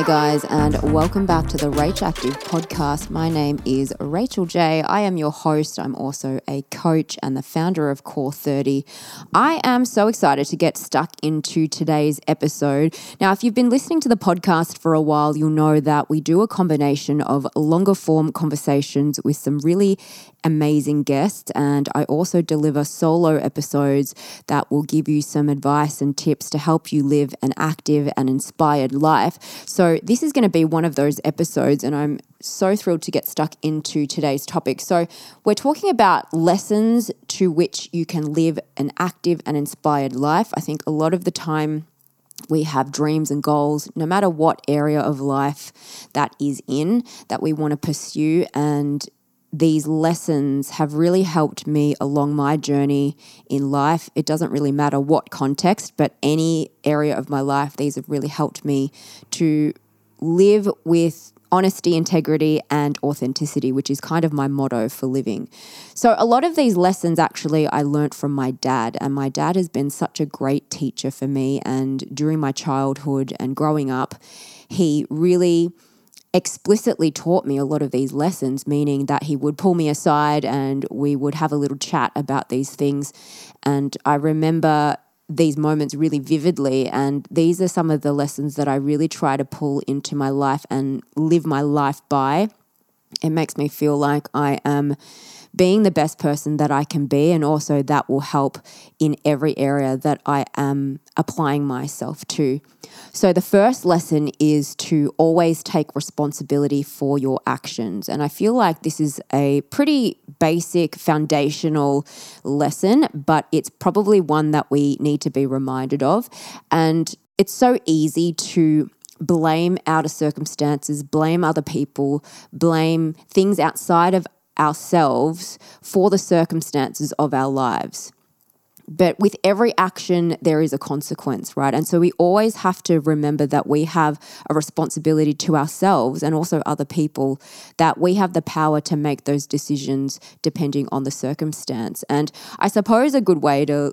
Hi guys, and welcome back to the Rach Active Podcast. My name is Rachel Jay. I am your host. I'm also a coach and the founder of Core 30. I am so excited to get stuck into today's episode. Now, if you've been listening to the podcast for a while, you'll know that we do a combination of longer form conversations with some really amazing guests, and I also deliver solo episodes that will give you some advice and tips to help you live an active and inspired life. So this is going to be one of those episodes, and I'm so thrilled to get stuck into today's topic. So we're talking about lessons to which you can live an active and inspired life. I think a lot of the time we have dreams and goals, no matter what area of life that is in, that we want to pursue, and these lessons have really helped me along my journey in life. It doesn't really matter what context, but any area of my life, these have really helped me to live with honesty, integrity, and authenticity, which is kind of my motto for living. So a lot of these lessons actually I learned from my dad, and my dad has been such a great teacher for me. And during my childhood and growing up, he really explicitly taught me a lot of these lessons, meaning that he would pull me aside and we would have a little chat about these things. And I remember these moments really vividly. And these are some of the lessons that I really try to pull into my life and live my life by. It makes me feel like I am being the best person that I can be, and also that will help in every area that I am applying myself to. So the first lesson is to always take responsibility for your actions. And I feel like this is a pretty basic foundational lesson, but it's probably one that we need to be reminded of. And it's so easy to blame outer circumstances, blame other people, blame things outside of ourselves for the circumstances of our lives. But with every action, there is a consequence, right? And so we always have to remember that we have a responsibility to ourselves and also other people, that we have the power to make those decisions depending on the circumstance. And I suppose a good way to,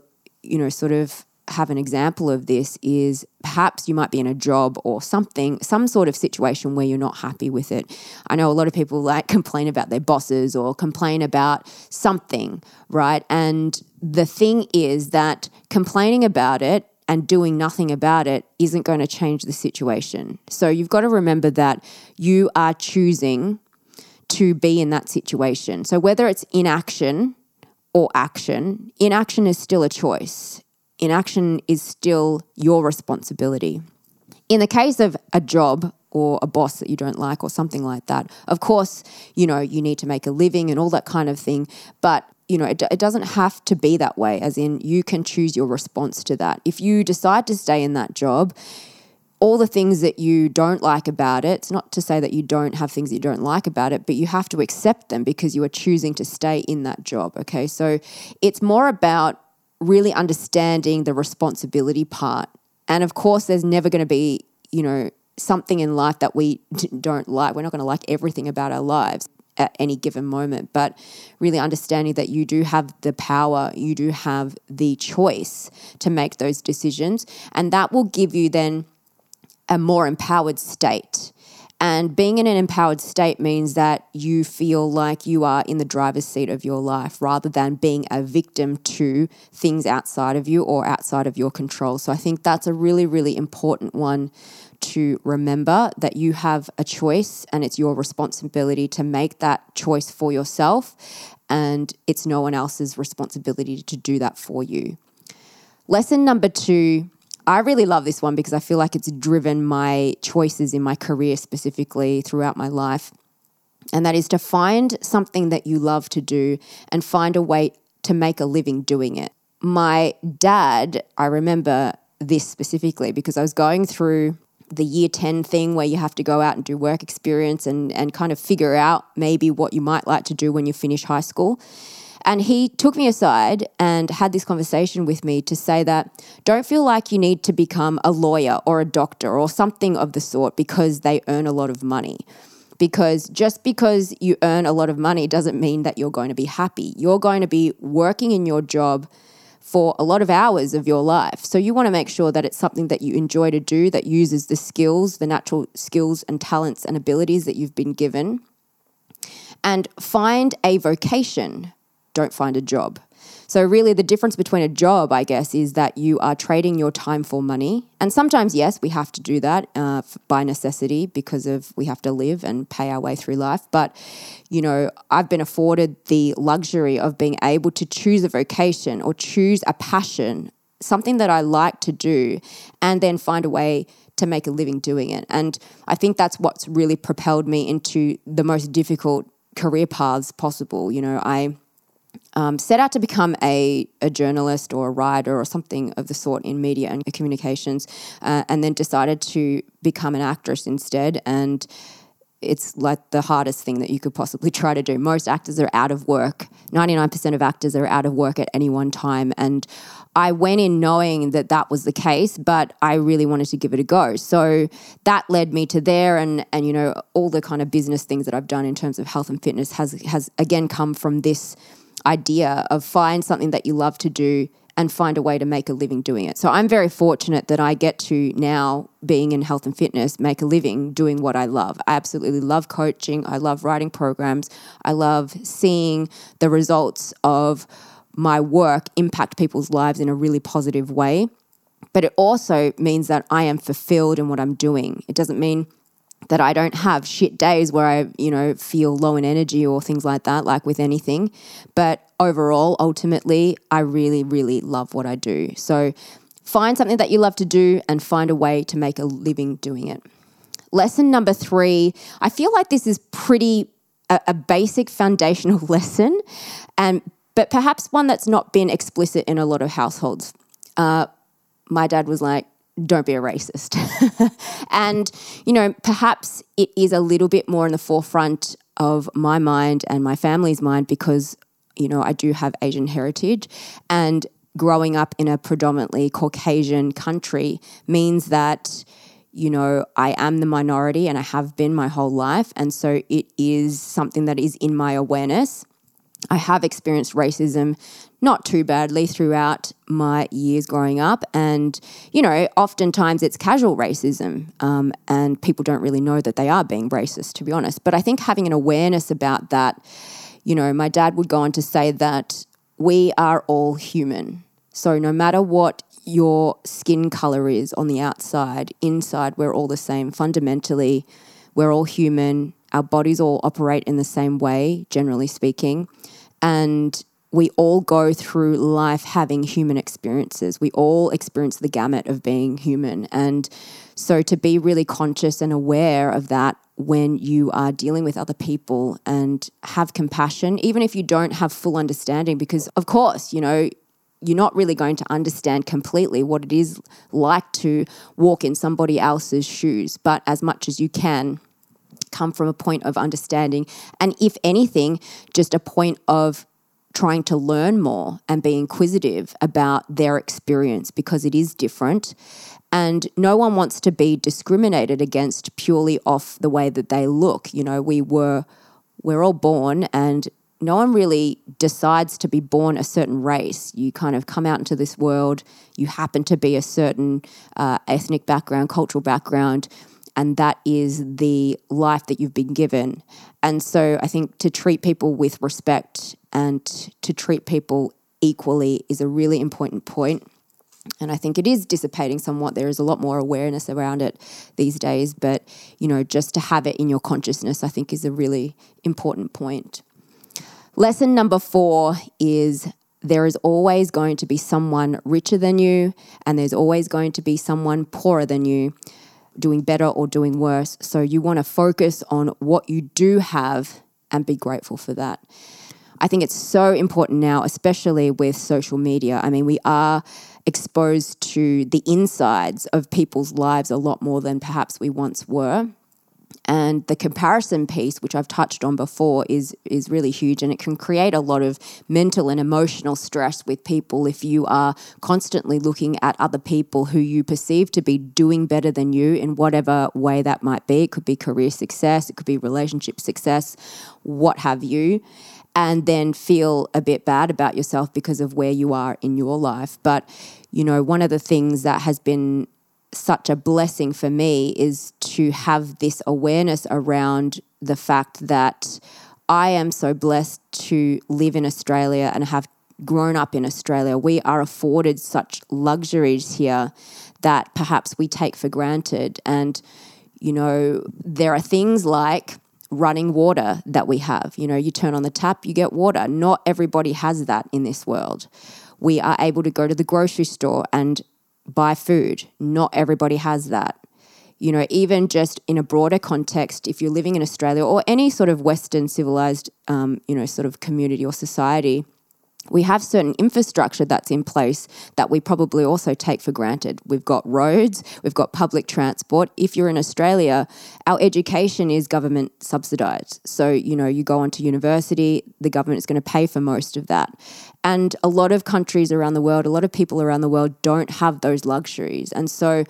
sort of have an example of this is perhaps you might be in a job or something, some sort of situation where you're not happy with it. I know a lot of people complain about their bosses or complain about something, right? And the thing is that complaining about it and doing nothing about it isn't going to change the situation. So you've got to remember that you are choosing to be in that situation. So whether it's inaction or action, inaction is still a choice. Inaction is still your responsibility. In the case of a job or a boss that you don't like or something like that, of course, you need to make a living and all that kind of thing, but it doesn't have to be that way, as in you can choose your response to that. If you decide to stay in that job, all the things that you don't like about it, it's not to say that you don't have things that you don't like about it, but you have to accept them because you are choosing to stay in that job, okay? So it's more about really understanding the responsibility part. And of course, there's never going to be, something in life that we don't like. We're not going to like everything about our lives at any given moment, but really understanding that you do have the power, you do have the choice to make those decisions. And that will give you then a more empowered state. And being in an empowered state means that you feel like you are in the driver's seat of your life rather than being a victim to things outside of you or outside of your control. So I think that's a really, really important one to remember, that you have a choice and it's your responsibility to make that choice for yourself, and it's no one else's responsibility to do that for you. Lesson number 2. I really love this one because I feel like it's driven my choices in my career specifically throughout my life. And that is to find something that you love to do and find a way to make a living doing it. My dad, I remember this specifically because I was going through the year 10 thing where you have to go out and do work experience and kind of figure out maybe what you might like to do when you finish high school. And he took me aside and had this conversation with me to say that don't feel like you need to become a lawyer or a doctor or something of the sort because they earn a lot of money. Because just because you earn a lot of money doesn't mean that you're going to be happy. You're going to be working in your job for a lot of hours of your life. So you want to make sure that it's something that you enjoy to do, that uses the skills, the natural skills and talents and abilities that you've been given. And find a vocation. Don't find a job. So really the difference between a job, I guess, is that you are trading your time for money. And sometimes, yes, we have to do that by necessity because of we have to live and pay our way through life. But, you know, I've been afforded the luxury of being able to choose a vocation or choose a passion, something that I like to do, and then find a way to make a living doing it. And I think that's what's really propelled me into the most difficult career paths possible. You know, I set out to become a journalist or a writer or something of the sort in media and communications, and then decided to become an actress instead. And it's like the hardest thing that you could possibly try to do. Most actors are out of work. 99% of actors are out of work at any one time. And I went in knowing that that was the case, but I really wanted to give it a go. So that led me to there. And you know, all the kind of business things that I've done in terms of health and fitness has again come from this idea of find something that you love to do and find a way to make a living doing it. So I'm very fortunate that I get to now, being in health and fitness, make a living doing what I love. I absolutely love coaching. I love writing programs. I love seeing the results of my work impact people's lives in a really positive way. But it also means that I am fulfilled in what I'm doing. It doesn't mean that I don't have shit days where I, you know, feel low in energy or things like that, like with anything. But overall, ultimately, I really, really love what I do. So find something that you love to do and find a way to make a living doing it. Lesson number 3, I feel like this is pretty a basic foundational lesson, but perhaps one that's not been explicit in a lot of households. My dad was like, don't be a racist. And, you know, perhaps it is a little bit more in the forefront of my mind and my family's mind because, you know, I do have Asian heritage, and growing up in a predominantly Caucasian country means that, you know, I am the minority and I have been my whole life. And so it is something that is in my awareness. I have experienced racism not too badly throughout my years growing up, and, you know, oftentimes it's casual racism and people don't really know that they are being racist, to be honest. But I think having an awareness about that, you know, my dad would go on to say that we are all human. So no matter what your skin colour is on the outside, inside we're all the same. Fundamentally, we're all human. Our bodies all operate in the same way, generally speaking, and we all go through life having human experiences. We all experience the gamut of being human. And so to be really conscious and aware of that when you are dealing with other people, and have compassion, even if you don't have full understanding, because of course, you know, you're not really going to understand completely what it is like to walk in somebody else's shoes, but as much as you can, come from a point of understanding, and if anything, just a point of trying to learn more and be inquisitive about their experience, because it is different. And no one wants to be discriminated against purely off the way that they look. You know, we're all born, and no one really decides to be born a certain race. You kind of come out into this world, you happen to be a certain ethnic background, cultural background, and that is the life that you've been given. And so I think to treat people with respect and to treat people equally is a really important point. And I think it is dissipating somewhat. There is a lot more awareness around it these days, but, you know, just to have it in your consciousness, I think, is a really important point. Lesson number 4 is there is always going to be someone richer than you, and there's always going to be someone poorer than you, doing better or doing worse. So you want to focus on what you do have and be grateful for that. I think it's so important now, especially with social media. I mean, we are exposed to the insides of people's lives a lot more than perhaps we once were. And the comparison piece, which I've touched on before, is really huge, and it can create a lot of mental and emotional stress with people if you are constantly looking at other people who you perceive to be doing better than you in whatever way that might be. It could be career success, it could be relationship success, what have you. and then feel a bit bad about yourself because of where you are in your life. But, you know, one of the things that has been such a blessing for me is to have this awareness around the fact that I am so blessed to live in Australia and have grown up in Australia. We are afforded such luxuries here that perhaps we take for granted. And, you know, there are things like running water that we have. You know, you turn on the tap, you get water. Not everybody has that in this world. We are able to go to the grocery store and buy food. Not everybody has that. You know, even just in a broader context, if you're living in Australia or any sort of Western civilized, you know, sort of community or society, we have certain infrastructure that's in place that we probably also take for granted. We've got roads, we've got public transport. If you're in Australia, our education is government subsidised. So, you know, you go on to university, the government is going to pay for most of that. And a lot of countries around the world, a lot of people around the world don't have those luxuries. And so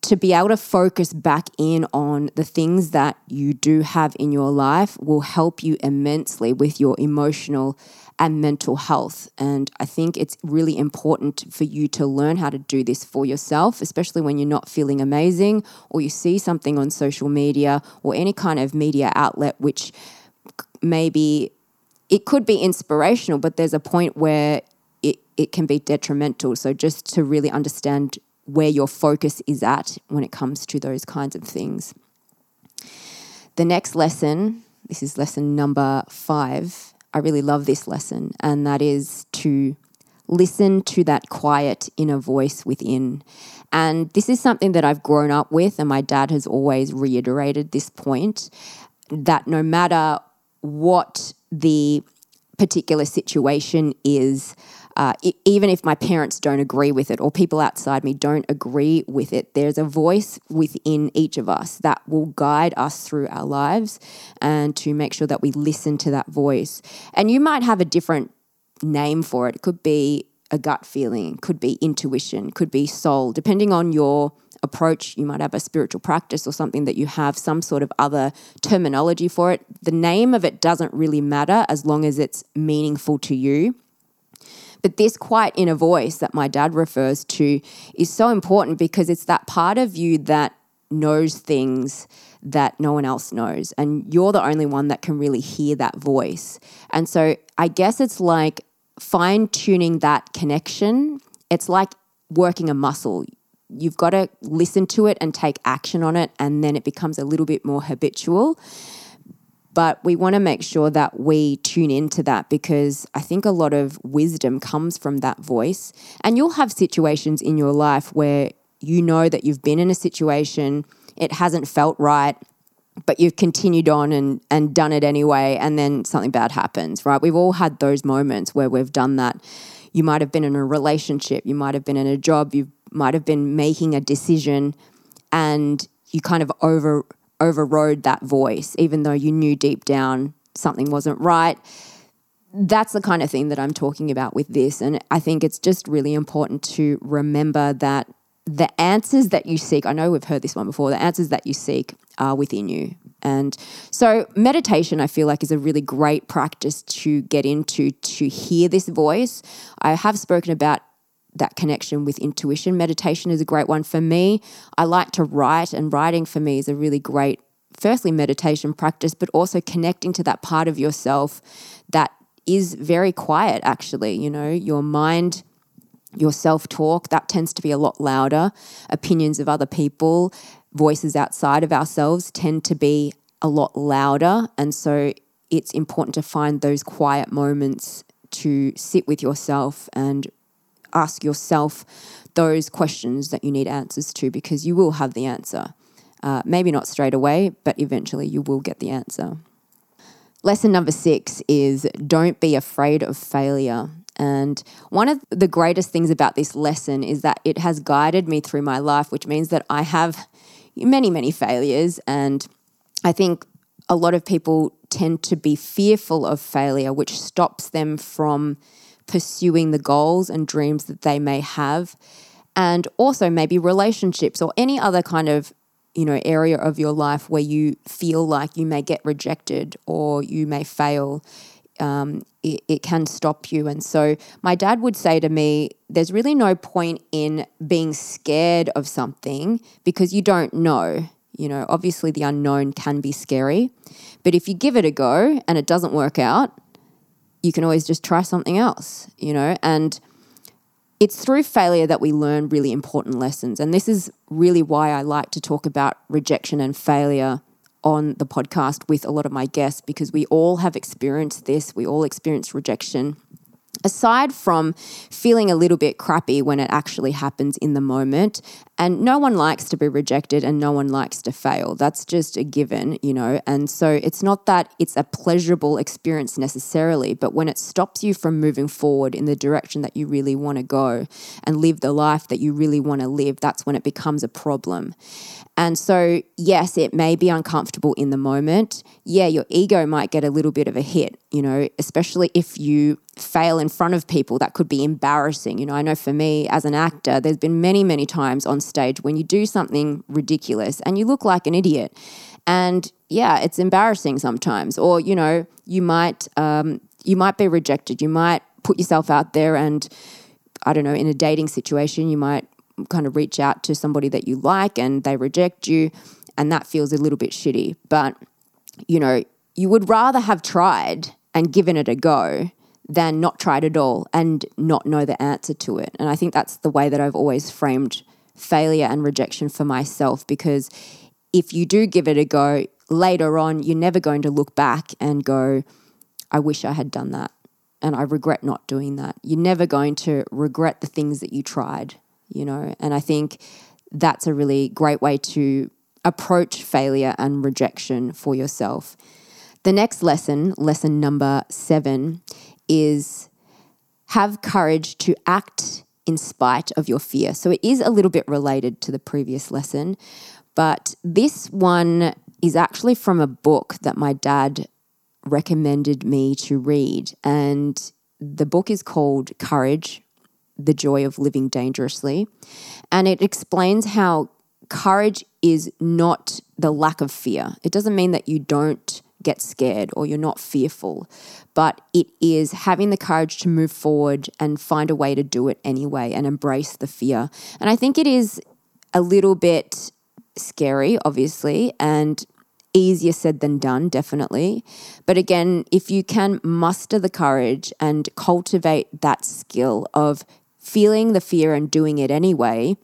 to be able to focus back in on the things that you do have in your life will help you immensely with your emotional and mental health. And I think it's really important for you to learn how to do this for yourself, especially when you're not feeling amazing or you see something on social media or any kind of media outlet, which maybe it could be inspirational, but there's a point where it can be detrimental. So just to really understand where your focus is at when it comes to those kinds of things. The next lesson, this is lesson number 5. I really love this lesson, and that is to listen to that quiet inner voice within. And this is something that I've grown up with, and my dad has always reiterated this point, that no matter what the particular situation is, even if my parents don't agree with it or people outside me don't agree with it, there's a voice within each of us that will guide us through our lives, and to make sure that we listen to that voice. And you might have a different name for it. It could be a gut feeling, could be intuition, could be soul. Depending on your approach, you might have a spiritual practice or something that you have some sort of other terminology for it. The name of it doesn't really matter as long as it's meaningful to you. But this quiet inner voice that my dad refers to is so important because it's that part of you that knows things that no one else knows, and you're the only one that can really hear that voice. And so I guess it's like fine-tuning that connection. It's like working a muscle. You've got to listen to it and take action on it, and then it becomes a little bit more habitual. But we want to make sure that we tune into that, because I think a lot of wisdom comes from that voice. And you'll have situations in your life where you know that you've been in a situation, it hasn't felt right, but you've continued on and done it anyway, and then something bad happens, right? We've all had those moments where we've done that. You might have been in a relationship, you might have been in a job, you might have been making a decision, and you kind of overrode that voice, even though you knew deep down something wasn't right. That's the kind of thing that I'm talking about with this. And I think it's just really important to remember that the answers that you seek, I know we've heard this one before, the answers that you seek are within you. And so meditation, I feel like, is a really great practice to get into, to hear this voice. I have spoken about that connection with intuition. Meditation is a great one for me. I like to write, and writing for me is a really great, firstly, meditation practice, but also connecting to that part of yourself that is very quiet, actually. You know, your mind, your self-talk, that tends to be a lot louder. Opinions of other people, voices outside of ourselves tend to be a lot louder. And so it's important to find those quiet moments to sit with yourself and ask yourself those questions that you need answers to, because you will have the answer. Maybe not straight away, but eventually you will get the answer. Lesson number 6 is don't be afraid of failure. And one of the greatest things about this lesson is that it has guided me through my life, which means that I have many, many failures. And I think a lot of people tend to be fearful of failure, which stops them from pursuing the goals and dreams that they may have, and also maybe relationships or any other kind of, you know, area of your life where you feel like you may get rejected or you may fail. it can stop you. And so my dad would say to me, there's really no point in being scared of something because you don't know. You know, obviously the unknown can be scary, but if you give it a go and it doesn't work out, you can always just try something else, you know. And it's through failure that we learn really important lessons. And this is really why I like to talk about rejection and failure on the podcast with a lot of my guests, because we all have experienced this. We all experience rejection. Aside from feeling a little bit crappy when it actually happens in the moment, and no one likes to be rejected and no one likes to fail. That's just a given, you know. And so it's not that it's a pleasurable experience necessarily, but when it stops you from moving forward in the direction that you really want to go and live the life that you really want to live, that's when it becomes a problem. And so, yes, it may be uncomfortable in the moment. Yeah, your ego might get a little bit of a hit, you know, especially if you fail in front of people. That could be embarrassing. You know, I know for me as an actor, there's been many times on stage when you do something ridiculous and you look like an idiot. And yeah, it's embarrassing sometimes. Or, you know, you might be rejected. You might put yourself out there and, I don't know, in a dating situation, you might kind of reach out to somebody that you like and they reject you, and that feels a little bit shitty. But, you know, you would rather have tried and given it a go than not tried at all and not know the answer to it. And I think that's the way that I've always framed failure and rejection for myself, because if you do give it a go later on, you're never going to look back and go, I wish I had done that and I regret not doing that. You're never going to regret the things that you tried, you know. And I think that's a really great way to approach failure and rejection for yourself. The next lesson, lesson number 7, is have courage to act in spite of your fear. So it is a little bit related to the previous lesson, but this one is actually from a book that my dad recommended me to read. And the book is called Courage, The Joy of Living Dangerously. And it explains how courage is not the lack of fear. It doesn't mean that you don't get scared or you're not fearful, but it is having the courage to move forward and find a way to do it anyway and embrace the fear. And I think it is a little bit scary, obviously, and easier said than done, definitely. But again, if you can muster the courage and cultivate that skill of feeling the fear and doing it anyway,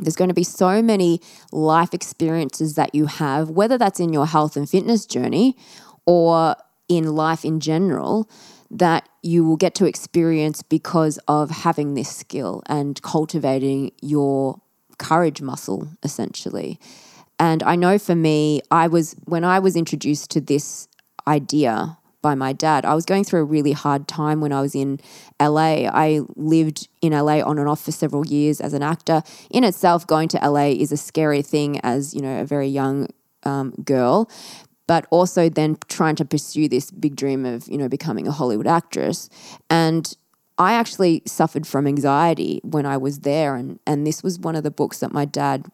there's going to be so many life experiences that you have, whether that's in your health and fitness journey or in life in general, that you will get to experience because of having this skill and cultivating your courage muscle, essentially. And I know for me, when I was introduced to this idea by my dad, I was going through a really hard time when I was in LA. I lived in LA on and off for several years as an actor. In itself, going to LA is a scary thing as, you know, a very young girl, but also then trying to pursue this big dream of, you know, becoming a Hollywood actress. And I actually suffered from anxiety when I was there. And this was one of the books that my dad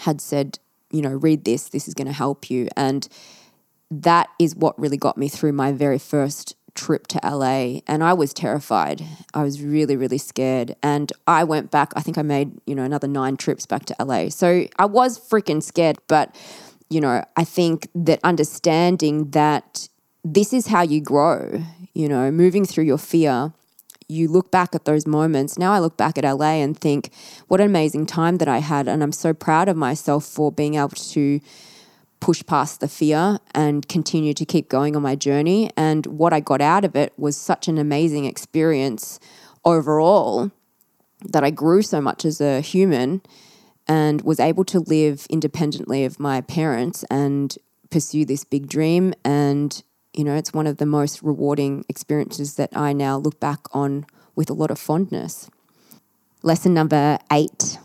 had said, you know, read this, this is going to help you. And that is what really got me through my very first trip to LA. And I was terrified. I was really scared. And I went back, I think I made, you know, another 9 trips back to LA. So I was freaking scared. But, you know, I think that understanding that this is how you grow, you know, moving through your fear, you look back at those moments. Now I look back at LA and think what an amazing time that I had. And I'm so proud of myself for being able to push past the fear and continue to keep going on my journey. And what I got out of it was such an amazing experience overall, that I grew so much as a human and was able to live independently of my parents and pursue this big dream. And, you know, it's one of the most rewarding experiences that I now look back on with a lot of fondness. Lesson number 8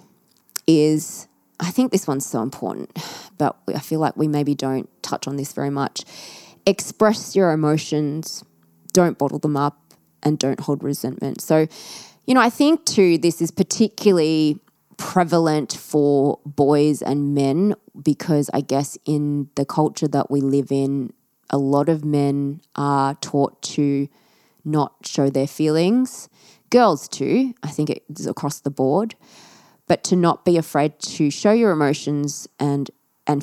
is, I think this one's so important, but I feel like we maybe don't touch on this very much. Express your emotions, don't bottle them up, and don't hold resentment. So, you know, I think too, this is particularly prevalent for boys and men because I guess in the culture that we live in, a lot of men are taught to not show their feelings. Girls too, I think it's across the board, but to not be afraid to show your emotions and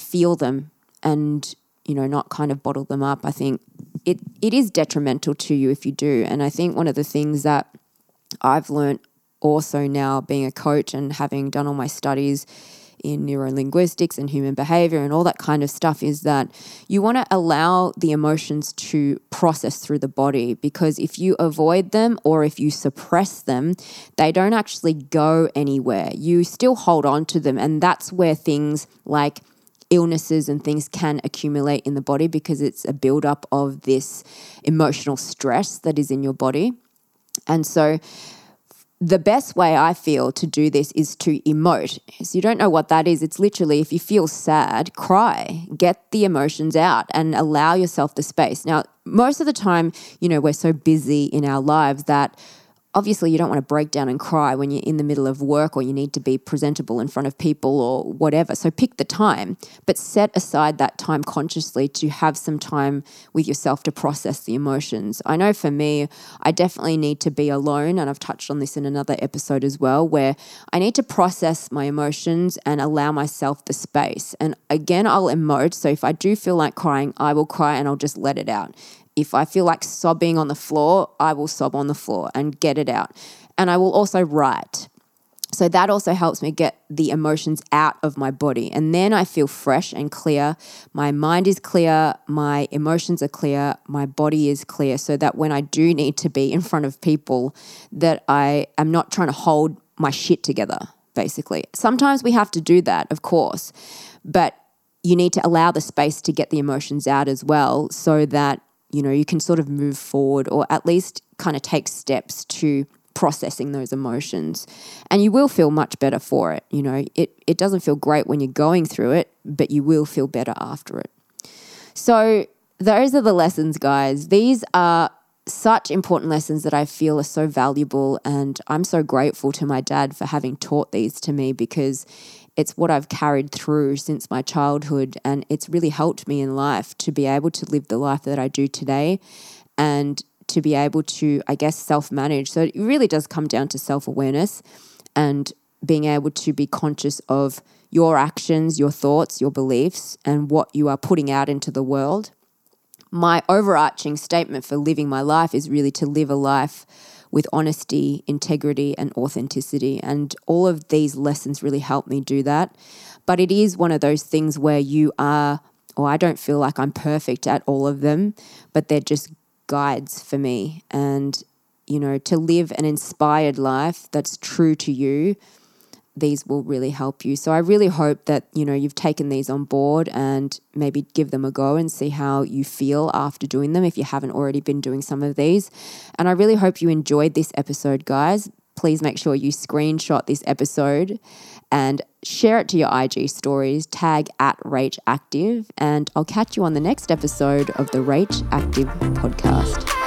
feel them and, you know, not kind of bottle them up. I think it is detrimental to you if you do. And I think one of the things that I've learned also now being a coach and having done all my studies in neurolinguistics and human behavior and all that kind of stuff is that you want to allow the emotions to process through the body, because if you avoid them or if you suppress them, they don't actually go anywhere. You still hold on to them, and that's where things like illnesses and things can accumulate in the body, because it's a buildup of this emotional stress that is in your body. And so the best way I feel to do this is to emote. So you don't know what that is. It's literally, if you feel sad, cry, get the emotions out and allow yourself the space. Now, most of the time, you know, we're so busy in our lives that obviously you don't want to break down and cry when you're in the middle of work or you need to be presentable in front of people or whatever. So pick the time, but set aside that time consciously to have some time with yourself to process the emotions. I know for me, I definitely need to be alone, and I've touched on this in another episode as well, where I need to process my emotions and allow myself the space. And again, I'll emote. So if I do feel like crying, I will cry and I'll just let it out. If I feel like sobbing on the floor, I will sob on the floor and get it out. And I will also write. So that also helps me get the emotions out of my body. And then I feel fresh and clear. My mind is clear. My emotions are clear. My body is clear, so that when I do need to be in front of people, that I am not trying to hold my shit together, basically. Sometimes we have to do that, of course, but you need to allow the space to get the emotions out as well, so that, you know, you can sort of move forward or at least kind of take steps to processing those emotions, and you will feel much better for it. You know, it doesn't feel great when you're going through it, but you will feel better after it. So those are the lessons, guys. These are such important lessons that I feel are so valuable, and I'm so grateful to my dad for having taught these to me, because it's what I've carried through since my childhood, and it's really helped me in life to be able to live the life that I do today and to be able to, I guess, self-manage. So it really does come down to self-awareness and being able to be conscious of your actions, your thoughts, your beliefs, and what you are putting out into the world. My overarching statement for living my life is really to live a life with honesty, integrity, and authenticity. And all of these lessons really help me do that. But it is one of those things where you are, or I don't feel like I'm perfect at all of them, but they're just guides for me. And, you know, to live an inspired life that's true to you, these will really help you. So I really hope that, you know, you've taken these on board and maybe give them a go and see how you feel after doing them, if you haven't already been doing some of these. And I really hope you enjoyed this episode, guys. Please make sure you screenshot this episode and share it to your IG stories, tag at RachActive, and I'll catch you on the next episode of the Rach Active podcast.